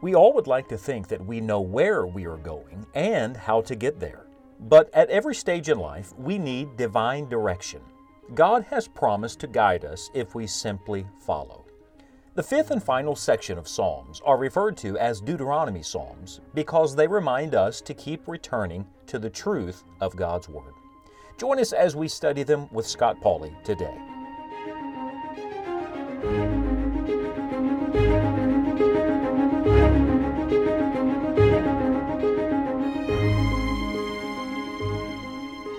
We all would like to think that we know where we are going and how to get there. But at every stage in life, we need divine direction. God has promised to guide us if we simply follow. The fifth and final section of Psalms are referred to as Deuteronomy Psalms because they remind us to keep returning to the truth of God's Word. Join us as we study them with Scott Pauley today.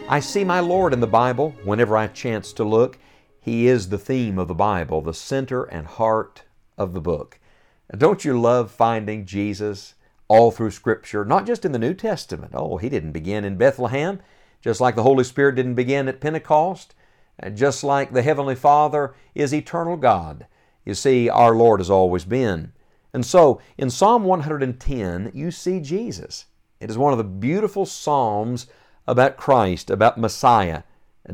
I see my Lord in the Bible whenever I chance to look. He is the theme of the Bible, the center and heart of the book. Don't you love finding Jesus all through Scripture, not just in the New Testament? Oh, He didn't begin in Bethlehem. Just like the Holy Spirit didn't begin at Pentecost, just like the Heavenly Father is eternal God. You see, our Lord has always been. And so, in Psalm 110, you see Jesus. It is one of the beautiful Psalms about Christ, about Messiah.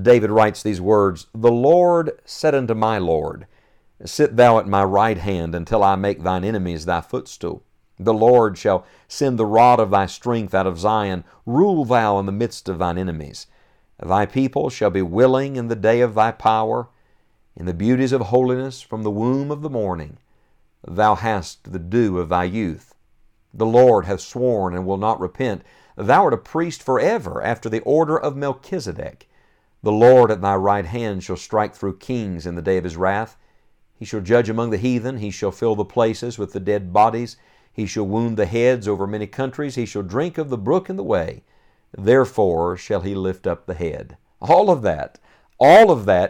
David writes these words, "The Lord said unto my Lord, Sit thou at my right hand until I make thine enemies thy footstool. The Lord shall send the rod of thy strength out of Zion. Rule thou in the midst of thine enemies. Thy people shall be willing in the day of thy power, in the beauties of holiness from the womb of the morning. Thou hast the dew of thy youth. The Lord hath sworn and will not repent. Thou art a priest forever after the order of Melchizedek. The Lord at thy right hand shall strike through kings in the day of his wrath. He shall judge among the heathen. He shall fill the places with the dead bodies. He shall wound the heads over many countries. He shall drink of the brook in the way. Therefore shall he lift up the head." All of that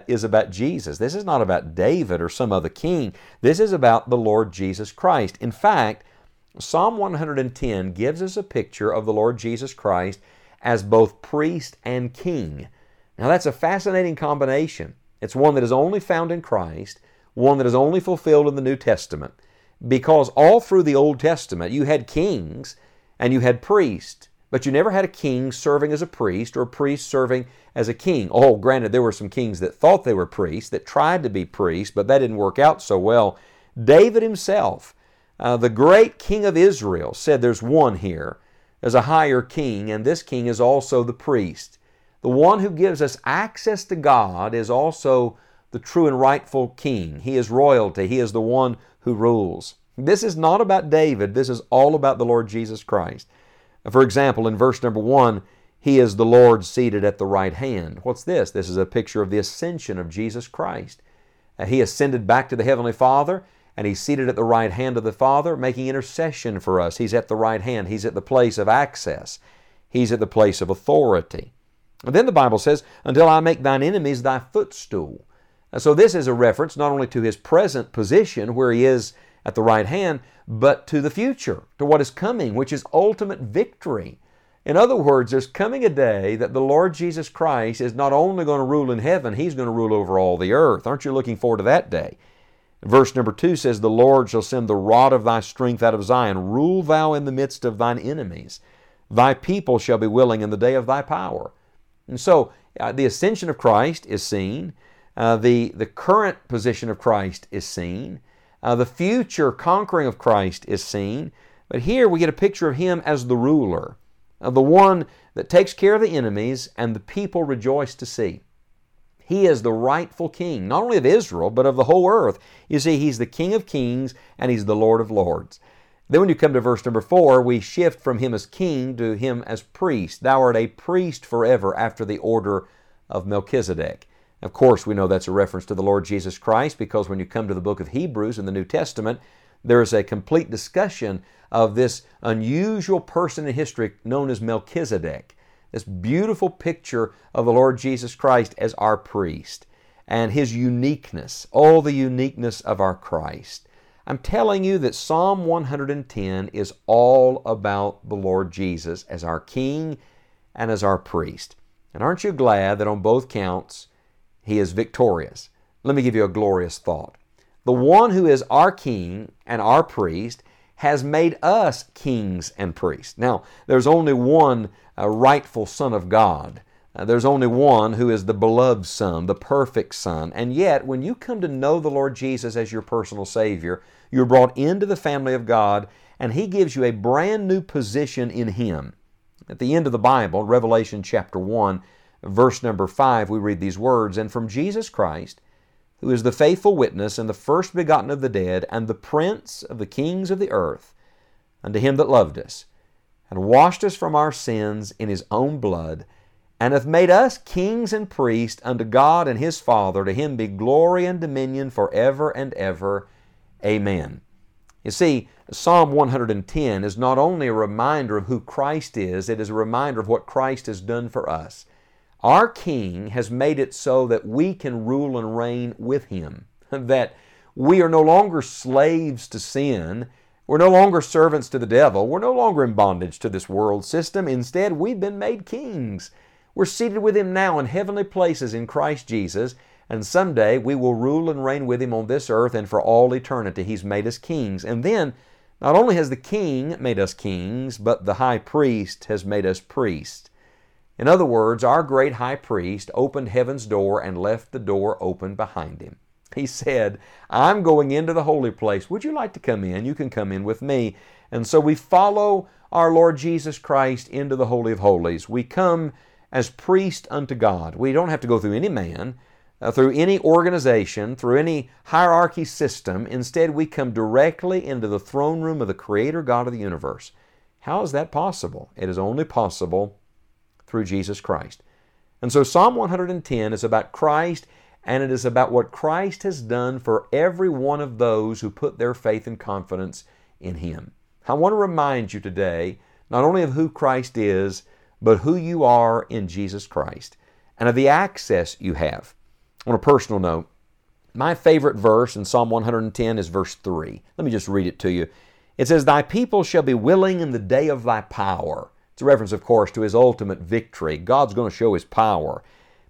is about Jesus. This is not about David or some other king. This is about the Lord Jesus Christ. In fact, Psalm 110 gives us a picture of the Lord Jesus Christ as both priest and king. Now that's a fascinating combination. It's one that is only found in Christ, one that is only fulfilled in the New Testament. Because all through the Old Testament, you had kings and you had priests, but you never had a king serving as a priest or a priest serving as a king. Oh, granted, there were some kings that thought they were priests, that tried to be priests, but that didn't work out so well. David himself, the great king of Israel, said there's one here. There's a higher king, and this king is also the priest. The one who gives us access to God is also the true and rightful king. He is royalty. He is the one who rules. This is not about David. This is all about the Lord Jesus Christ. For example, in verse number 1, He is the Lord seated at the right hand. What's this? This is a picture of the ascension of Jesus Christ. He ascended back to the Heavenly Father, and He's seated at the right hand of the Father, making intercession for us. He's at the right hand. He's at the place of access. He's at the place of authority. And then the Bible says, "Until I make thine enemies thy footstool." So this is a reference not only to His present position where He is at the right hand, but to the future, to what is coming, which is ultimate victory. In other words, there's coming a day that the Lord Jesus Christ is not only going to rule in heaven, He's going to rule over all the earth. Aren't you looking forward to that day? Verse number 2 says, "The Lord shall send the rod of thy strength out of Zion. Rule thou in the midst of thine enemies. Thy people shall be willing in the day of thy power." And so the ascension of Christ is seen. The current position of Christ is seen. The future conquering of Christ is seen. But here we get a picture of Him as the ruler, the one that takes care of the enemies and the people rejoice to see. He is the rightful king, not only of Israel, but of the whole earth. You see, He's the King of kings and He's the Lord of lords. Then when you come to verse number 4, we shift from Him as king to Him as priest. "Thou art a priest forever after the order of Melchizedek." Of course, we know that's a reference to the Lord Jesus Christ because when you come to the book of Hebrews in the New Testament, there is a complete discussion of this unusual person in history known as Melchizedek, this beautiful picture of the Lord Jesus Christ as our priest and His uniqueness, all the uniqueness of our Christ. I'm telling you that Psalm 110 is all about the Lord Jesus as our King and as our priest. And aren't you glad that on both counts, He is victorious? Let me give you a glorious thought. The one who is our king and our priest has made us kings and priests. Now, there's only one rightful Son of God. There's only one who is the beloved Son, the perfect Son. And yet, when you come to know the Lord Jesus as your personal Savior, you're brought into the family of God, and He gives you a brand new position in Him. At the end of the Bible, Revelation chapter 1, verse number 5, we read these words, "And from Jesus Christ, who is the faithful witness and the first begotten of the dead, and the prince of the kings of the earth, unto Him that loved us, and washed us from our sins in His own blood, and hath made us kings and priests unto God and His Father. To Him be glory and dominion forever and ever. Amen." You see, Psalm 110 is not only a reminder of who Christ is, it is a reminder of what Christ has done for us. Our King has made it so that we can rule and reign with Him, that we are no longer slaves to sin. We're no longer servants to the devil. We're no longer in bondage to this world system. Instead, we've been made kings. We're seated with Him now in heavenly places in Christ Jesus, and someday we will rule and reign with Him on this earth and for all eternity. He's made us kings. And then, not only has the King made us kings, but the high priest has made us priests. In other words, our great high priest opened heaven's door and left the door open behind Him. He said, "I'm going into the holy place. Would you like to come in? You can come in with me." And so we follow our Lord Jesus Christ into the Holy of Holies. We come as priest unto God. We don't have to go through any man, through any organization, through any hierarchy system. Instead, we come directly into the throne room of the Creator God of the universe. How is that possible? It is only possible through Jesus Christ. And so Psalm 110 is about Christ, and it is about what Christ has done for every one of those who put their faith and confidence in Him. I want to remind you today, not only of who Christ is, but who you are in Jesus Christ, and of the access you have. On a personal note, my favorite verse in Psalm 110 is verse 3. Let me just read it to you. It says, "Thy people shall be willing in the day of Thy power." It's a reference, of course, to His ultimate victory. God's going to show His power.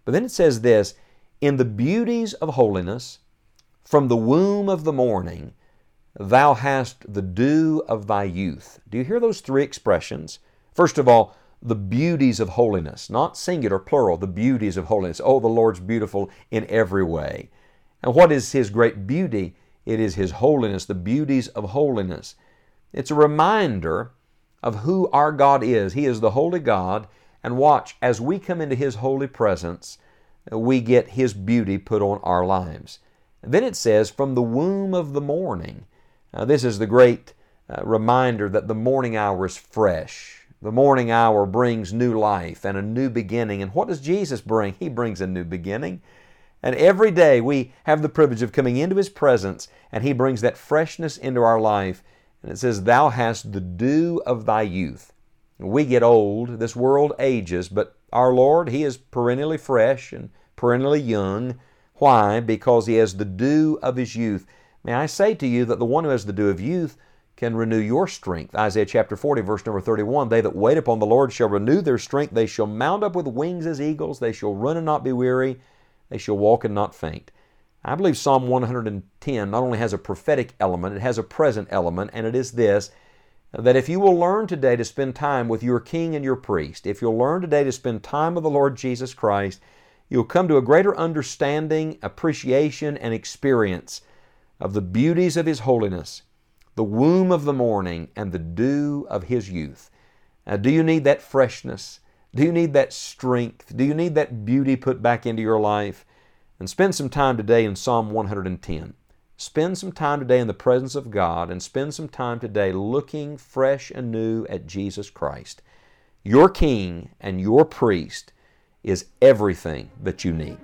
But then it says this, "In the beauties of holiness, from the womb of the morning, Thou hast the dew of Thy youth." Do you hear those three expressions? First of all, the beauties of holiness, not singular, plural, the beauties of holiness. Oh, the Lord's beautiful in every way. And what is His great beauty? It is His holiness, the beauties of holiness. It's a reminder of who our God is. He is the holy God. And watch, as we come into His holy presence, we get His beauty put on our lives. And then it says, "From the womb of the morning." This is the great reminder that the morning hour is fresh. The morning hour brings new life and a new beginning. And what does Jesus bring? He brings a new beginning. And every day we have the privilege of coming into His presence, and He brings that freshness into our life. And it says, "Thou hast the dew of Thy youth." We get old, this world ages, but our Lord, He is perennially fresh and perennially young. Why? Because He has the dew of His youth. May I say to you that the one who has the dew of youth can renew your strength. Isaiah chapter 40, verse number 31, "They that wait upon the Lord shall renew their strength. They shall mount up with wings as eagles. They shall run and not be weary. They shall walk and not faint." I believe Psalm 110 not only has a prophetic element, it has a present element, and it is this, that if you will learn today to spend time with your king and your priest, if you'll learn today to spend time with the Lord Jesus Christ, you'll come to a greater understanding, appreciation, and experience of the beauties of His holiness, the womb of the morning, and the dew of His youth. Do you need that freshness? Do you need that strength? Do you need that beauty put back into your life? And spend some time today in Psalm 110. Spend some time today in the presence of God, and spend some time today looking fresh and new at Jesus Christ. Your King and your priest is everything that you need.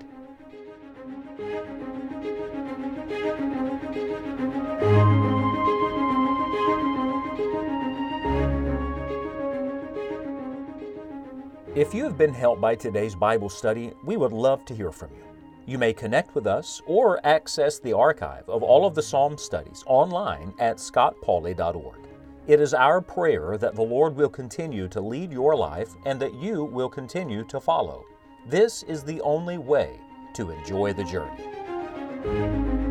If you have been helped by today's Bible study, we would love to hear from you. You may connect with us or access the archive of all of the Psalm studies online at scottpauley.org. It is our prayer that the Lord will continue to lead your life and that you will continue to follow. This is the only way to enjoy the journey.